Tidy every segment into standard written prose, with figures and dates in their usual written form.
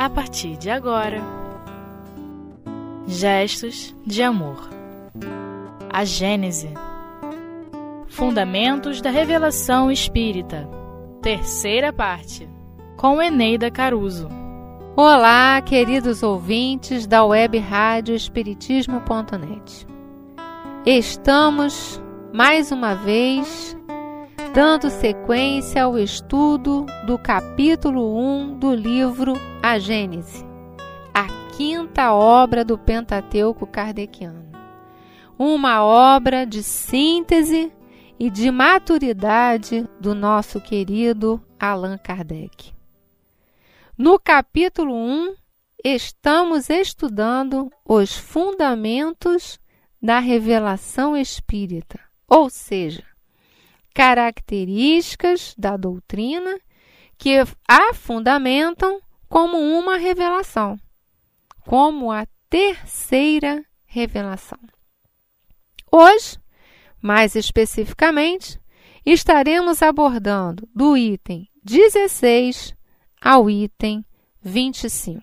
a partir de agora. Gestos de amor. A Gênese. Fundamentos da Revelação Espírita. Terceira parte. Com Eneida Caruso. Olá, queridos ouvintes da web rádio Espiritismo.net. Estamos, mais uma vez, dando sequência ao estudo do capítulo 1 do livro A Gênese, a quinta obra do Pentateuco Kardeciano. Uma obra de síntese e de maturidade do nosso querido Allan Kardec. No capítulo 1, estamos estudando os fundamentos da revelação espírita, ou seja, características da doutrina que a fundamentam como uma revelação, como a terceira revelação. Hoje, mais especificamente, estaremos abordando do item 16 ao item 25.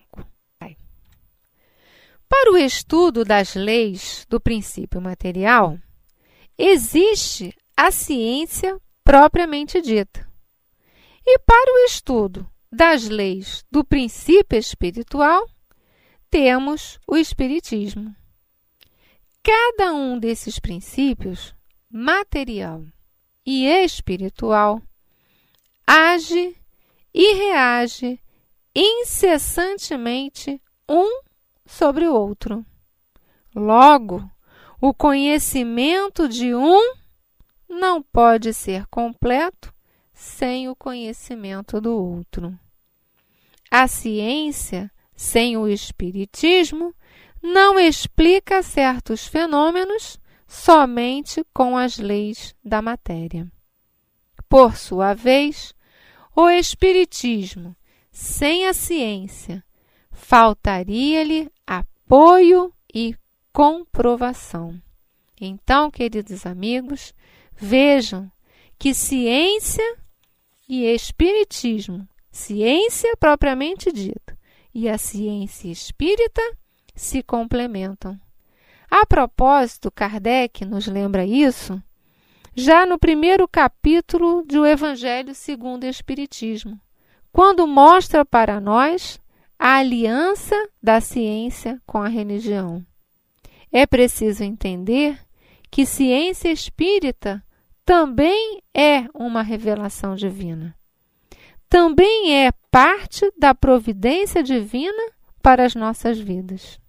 Para o estudo das leis do princípio material, existe a ciência propriamente dita. E para o estudo das leis do princípio espiritual, temos o Espiritismo. Cada um desses princípios material e espiritual age e reage incessantemente um sobre o outro. Logo, o conhecimento de um não pode ser completo sem o conhecimento do outro. A ciência sem o espiritismo não explica certos fenômenos somente com as leis da matéria. Por sua vez, o espiritismo, sem a ciência, faltaria-lhe apoio e comprovação. Então, queridos amigos, vejam que ciência e espiritismo, ciência propriamente dita, e a ciência espírita se complementam. A propósito, Kardec nos lembra isso já no primeiro capítulo do Evangelho segundo o Espiritismo, quando mostra para nós a aliança da ciência com a religião. É preciso entender que ciência espírita também é uma revelação divina. Também é parte da providência divina para as nossas vidas.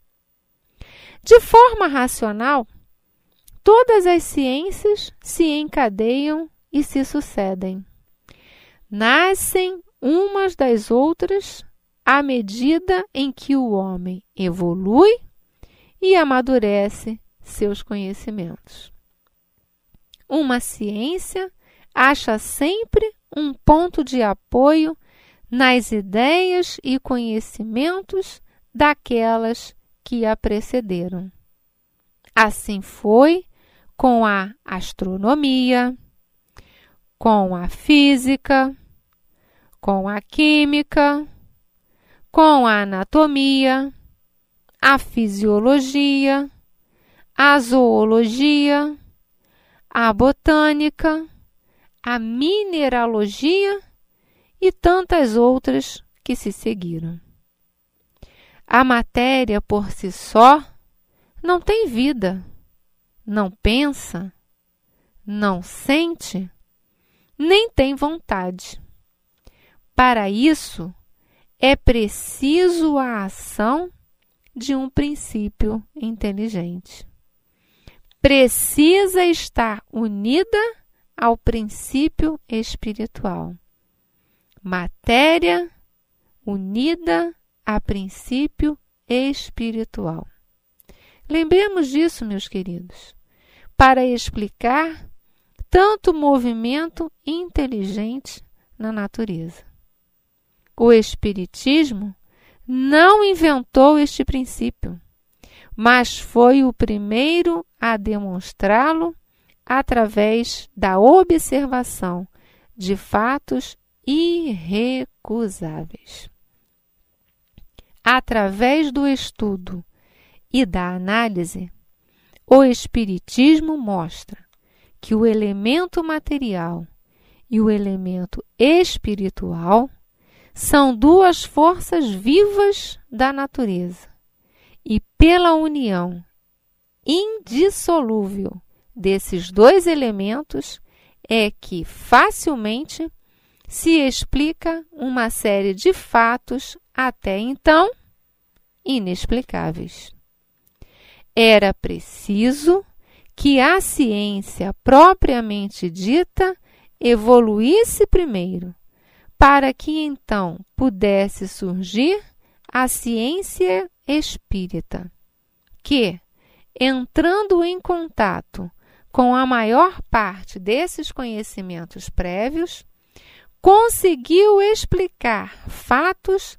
De forma racional, todas as ciências se encadeiam e se sucedem. Nascem umas das outras à medida em que o homem evolui e amadurece seus conhecimentos. Uma ciência acha sempre um ponto de apoio nas ideias e conhecimentos daquelas que a precederam. Assim foi com a astronomia, com a física, com a química, com a anatomia, a fisiologia, a zoologia, a botânica, a mineralogia e tantas outras que se seguiram. A matéria por si só não tem vida, não pensa, não sente, nem tem vontade. Para isso, é preciso a ação de um princípio inteligente. Precisa estar unida ao princípio espiritual. Matéria unida a princípio espiritual. Lembremos disso, meus queridos, para explicar tanto movimento inteligente na natureza. O Espiritismo não inventou este princípio, mas foi o primeiro a demonstrá-lo através da observação de fatos irrecusáveis. através do estudo e da análise, o Espiritismo mostra que o elemento material e o elemento espiritual são duas forças vivas da natureza e, pela união indissolúvel desses dois elementos, é que facilmente se explica uma série de fatos até então inexplicáveis. Era preciso que a ciência propriamente dita evoluísse primeiro, para que então pudesse surgir a ciência espírita, que, entrando em contato com a maior parte desses conhecimentos prévios, conseguiu explicar fatos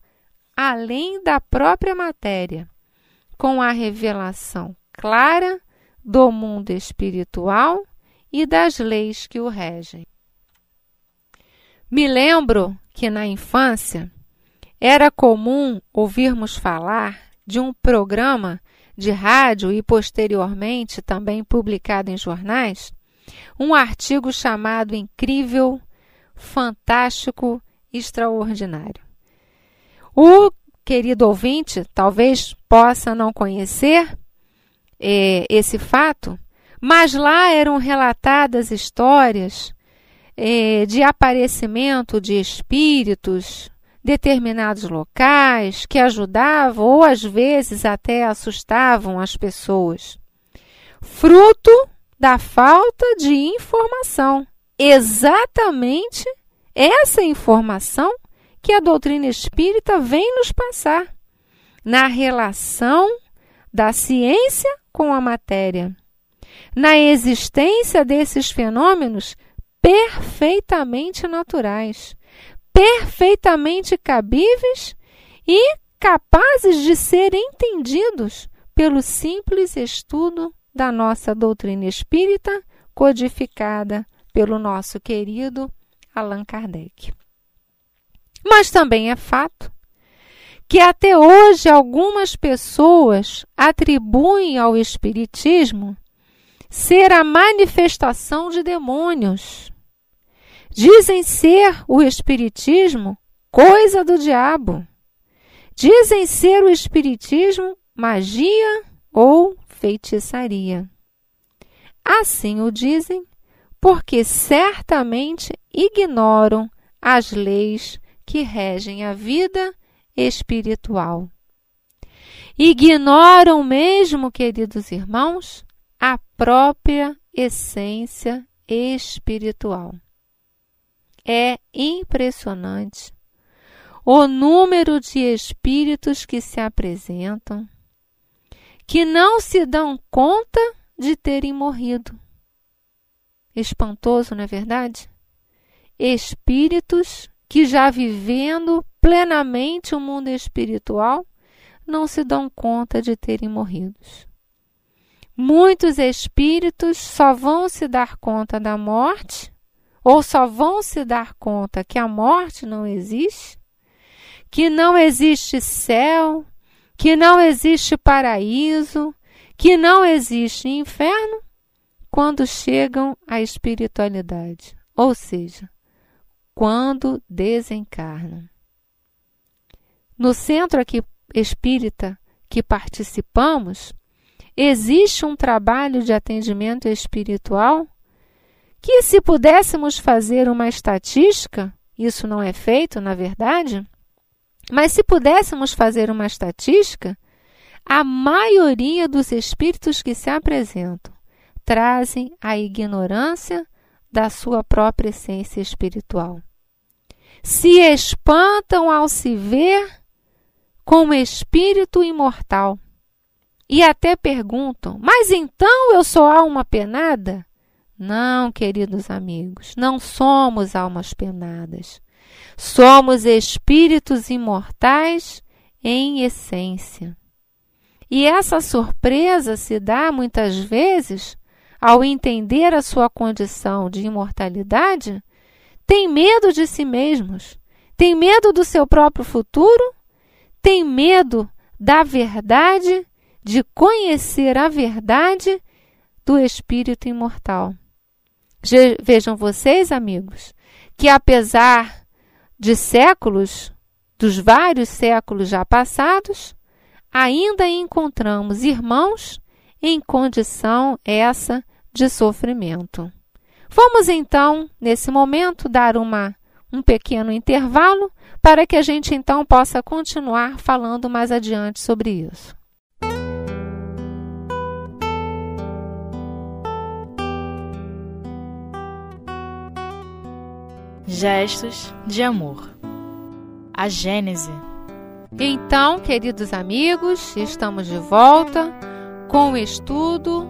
além da própria matéria, com a revelação clara do mundo espiritual e das leis que o regem. Me lembro que na infância era comum ouvirmos falar de um programa de rádio e posteriormente também publicado em jornais, um artigo chamado Incrível, Fantástico, Extraordinário. O querido ouvinte talvez possa não conhecer esse fato, mas lá eram relatadas histórias de aparecimento de espíritos, determinados locais, que ajudavam ou às vezes até assustavam as pessoas, fruto da falta de informação. Exatamente essa informação que a doutrina espírita vem nos passar na relação da ciência com a matéria, na existência desses fenômenos perfeitamente naturais, perfeitamente cabíveis e capazes de ser entendidos pelo simples estudo da nossa doutrina espírita, codificada pelo nosso querido Allan Kardec. Mas também é fato que até hoje algumas pessoas atribuem ao Espiritismo ser a manifestação de demônios. Dizem ser o Espiritismo coisa do diabo. Dizem ser o Espiritismo magia ou feitiçaria. Assim o dizem porque certamente ignoram as leis que regem a vida espiritual. Ignoram mesmo, queridos irmãos, a própria essência espiritual. É impressionante o número de espíritos que se apresentam, que não se dão conta de terem morrido. Espantoso, não é verdade? Espíritos que, já vivendo plenamente o mundo espiritual, não se dão conta de terem morrido. Muitos espíritos só vão se dar conta da morte, ou só vão se dar conta que a morte não existe, que não existe céu, que não existe paraíso, que não existe inferno, quando chegam à espiritualidade, ou seja, quando desencarnam. No centro aqui espírita que participamos, existe um trabalho de atendimento espiritual que, se pudéssemos fazer uma estatística, isso não é feito, na verdade, mas se pudéssemos fazer uma estatística, a maioria dos espíritos que se apresentam trazem a ignorância da sua própria essência espiritual. Se espantam ao se ver como espírito imortal. E até perguntam, mas então eu sou alma penada? Não, queridos amigos, não somos almas penadas. Somos espíritos imortais em essência. E essa surpresa se dá muitas vezes ao entender a sua condição de imortalidade, tem medo de si mesmos, tem medo do seu próprio futuro, tem medo da verdade, de conhecer a verdade do Espírito imortal. Vejam vocês, amigos, que apesar de séculos, dos vários séculos já passados, ainda encontramos irmãos em condição essa de sofrimento. Vamos então, nesse momento, dar um pequeno intervalo para que a gente então possa continuar falando mais adiante sobre isso. Gestos de amor. A Gênese. Então, queridos amigos, estamos de volta com o estudo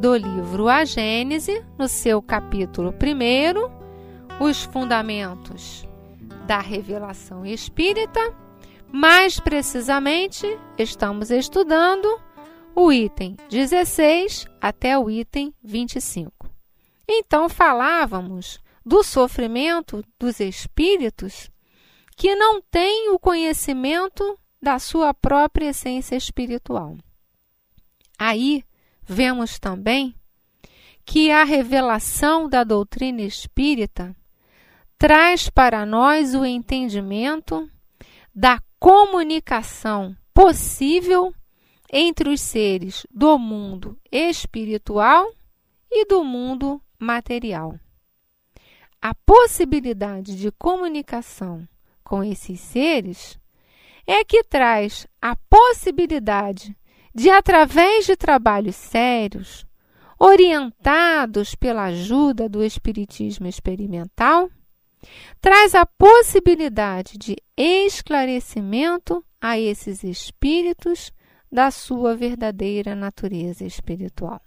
do livro A Gênese, no seu capítulo 1, os fundamentos da revelação espírita. Mais precisamente, estamos estudando o item 16 até o item 25. Então, falávamos do sofrimento dos espíritos que não têm o conhecimento da sua própria essência espiritual. Aí vemos também que a revelação da doutrina espírita traz para nós o entendimento da comunicação possível entre os seres do mundo espiritual e do mundo material. A possibilidade de comunicação com esses seres é que traz a possibilidade de, através de trabalhos sérios, orientados pela ajuda do espiritismo experimental, traz a possibilidade de esclarecimento a esses espíritos da sua verdadeira natureza espiritual.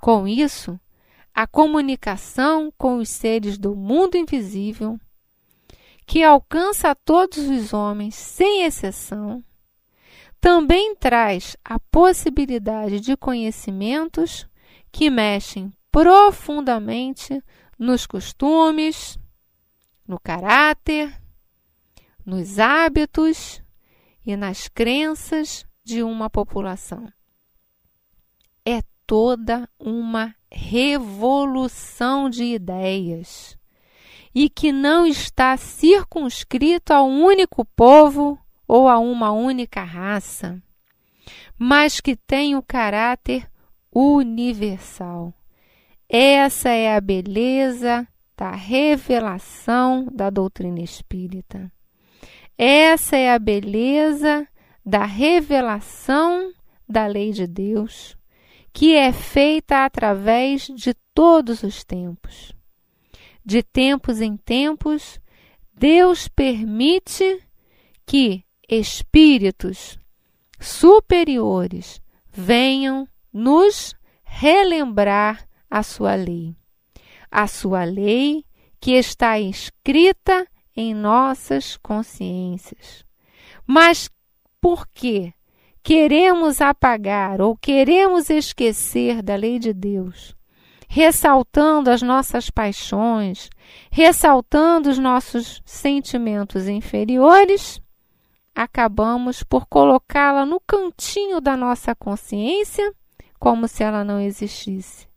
Com isso, a comunicação com os seres do mundo invisível, que alcança a todos os homens, sem exceção, também traz a possibilidade de conhecimentos que mexem profundamente nos costumes, no caráter, nos hábitos e nas crenças de uma população. É toda uma revolução de ideias, e que não está circunscrito a um único povo ou a uma única raça, mas que tem o caráter universal. Essa é a beleza da revelação da doutrina espírita. Essa é a beleza da revelação da lei de Deus, que é feita através de todos os tempos. De tempos em tempos, Deus permite que espíritos superiores venham nos relembrar a sua lei que está escrita em nossas consciências. Mas por quê? Queremos apagar ou queremos esquecer da lei de Deus, ressaltando as nossas paixões, ressaltando os nossos sentimentos inferiores, acabamos por colocá-la no cantinho da nossa consciência, como se ela não existisse.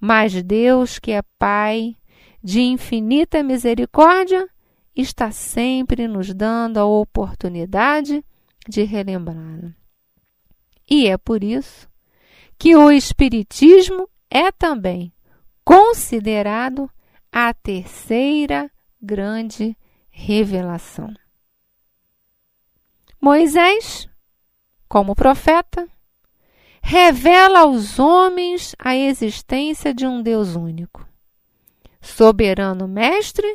Mas Deus, que é Pai de infinita misericórdia, está sempre nos dando a oportunidade de relembrá-la. E é por isso que o Espiritismo é também considerado a terceira grande revelação. Moisés, como profeta, revela aos homens a existência de um Deus único, soberano mestre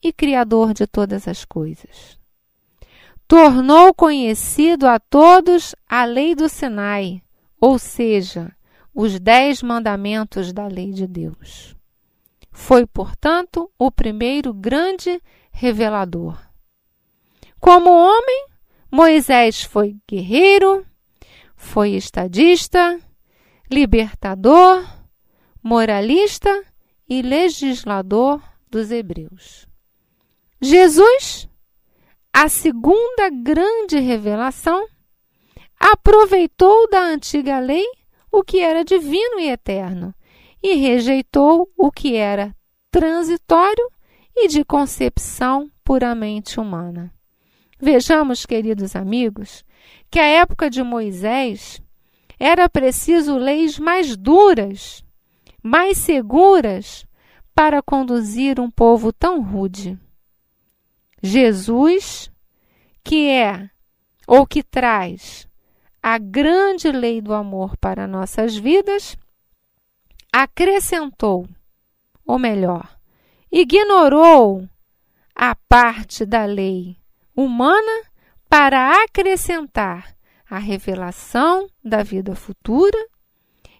e criador de todas as coisas. Tornou conhecido a todos a lei do Sinai, ou seja, os 10 mandamentos da lei de Deus. Foi, portanto, o primeiro grande revelador. Como homem, Moisés foi guerreiro, foi estadista, libertador, moralista e legislador dos hebreus. Jesus a segunda grande revelação, aproveitou da antiga lei o que era divino e eterno e rejeitou o que era transitório e de concepção puramente humana. Vejamos, queridos amigos, que a época de Moisés era preciso leis mais duras, mais seguras, para conduzir um povo tão rude. Jesus, que é ou que traz a grande lei do amor para nossas vidas, acrescentou, ou melhor, ignorou a parte da lei humana para acrescentar a revelação da vida futura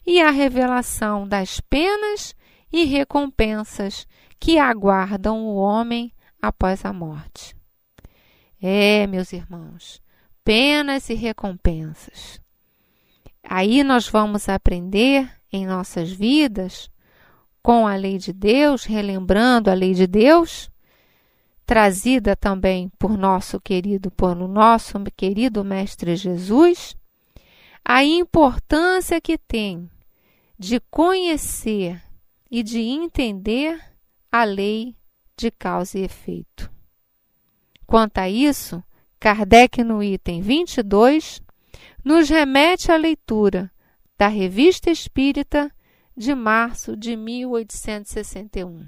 e a revelação das penas e recompensas que aguardam o homem após a morte. É, meus irmãos, penas e recompensas. Aí nós vamos aprender em nossas vidas, com a lei de Deus, relembrando a lei de Deus, trazida também por nosso querido Mestre Jesus, a importância que tem de conhecer e de entender a lei de causa e efeito. Quanto a isso, Kardec, no item 22, nos remete à leitura da Revista Espírita de março de 1861.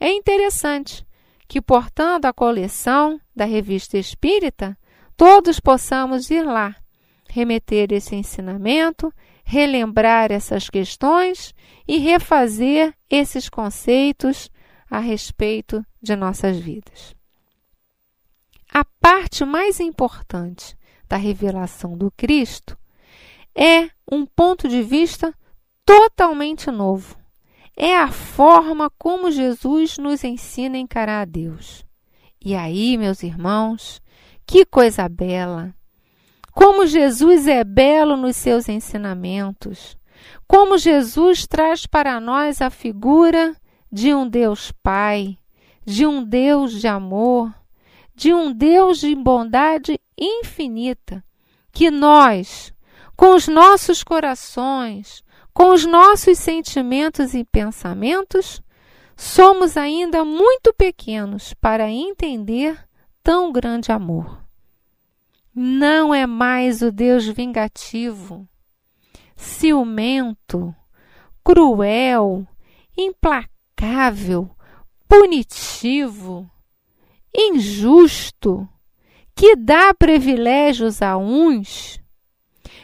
É interessante que, portando a coleção da Revista Espírita, todos possamos ir lá, remeter esse ensinamento, relembrar essas questões e refazer esses conceitos a respeito de nossas vidas. A parte mais importante da revelação do Cristo é um ponto de vista totalmente novo. É a forma como Jesus nos ensina a encarar a Deus. E aí, meus irmãos, que coisa bela! Como Jesus é belo nos seus ensinamentos! Como Jesus traz para nós a figura de um Deus Pai, de um Deus de amor, de um Deus de bondade infinita, que nós, com os nossos corações, com os nossos sentimentos e pensamentos, somos ainda muito pequenos para entender tão grande amor. Não é mais o Deus vingativo, ciumento, cruel, implacável, punitivo, injusto, que dá privilégios a uns.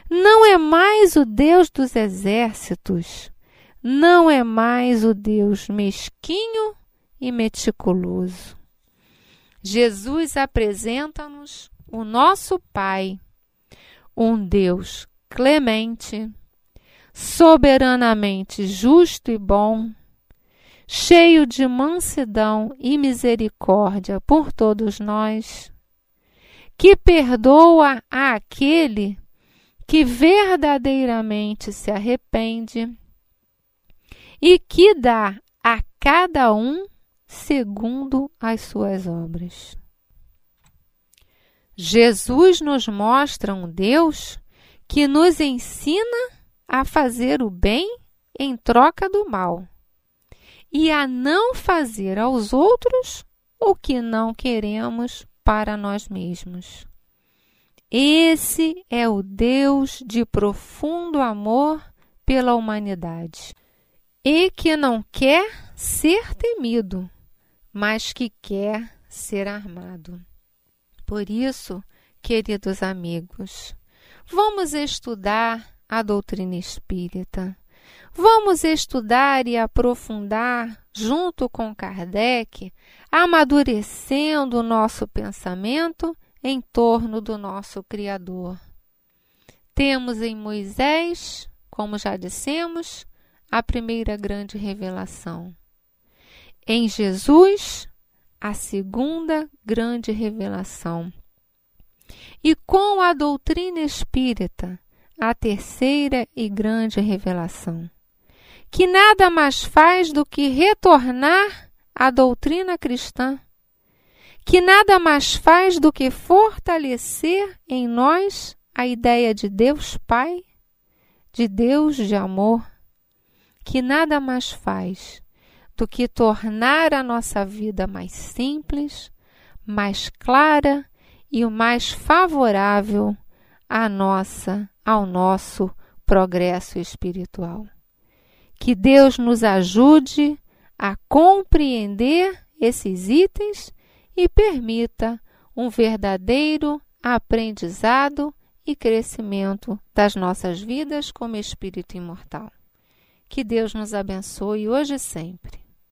Não é mais o Deus dos exércitos, não é mais o Deus mesquinho e meticuloso. Jesus apresenta-nos o nosso Pai, um Deus clemente, soberanamente justo e bom, cheio de mansidão e misericórdia por todos nós, que perdoa àquele que verdadeiramente se arrepende e que dá a cada um segundo as suas obras. Jesus nos mostra um Deus que nos ensina a fazer o bem em troca do mal e a não fazer aos outros o que não queremos para nós mesmos. Esse é o Deus de profundo amor pela humanidade e que não quer ser temido, mas que quer ser amado. Por isso, queridos amigos, vamos estudar a doutrina espírita. Vamos estudar e aprofundar, junto com Kardec, amadurecendo o nosso pensamento em torno do nosso Criador. Temos em Moisés, como já dissemos, a primeira grande revelação. Em Jesus, a segunda grande revelação. E com a doutrina espírita, a terceira e grande revelação, que nada mais faz do que retornar à doutrina cristã, que nada mais faz do que fortalecer em nós a ideia de Deus Pai, de Deus de amor, que nada mais faz do que tornar a nossa vida mais simples, mais clara e o mais favorável ao nosso progresso espiritual. Que Deus nos ajude a compreender esses itens e permita um verdadeiro aprendizado e crescimento das nossas vidas como espírito imortal. Que Deus nos abençoe hoje e sempre.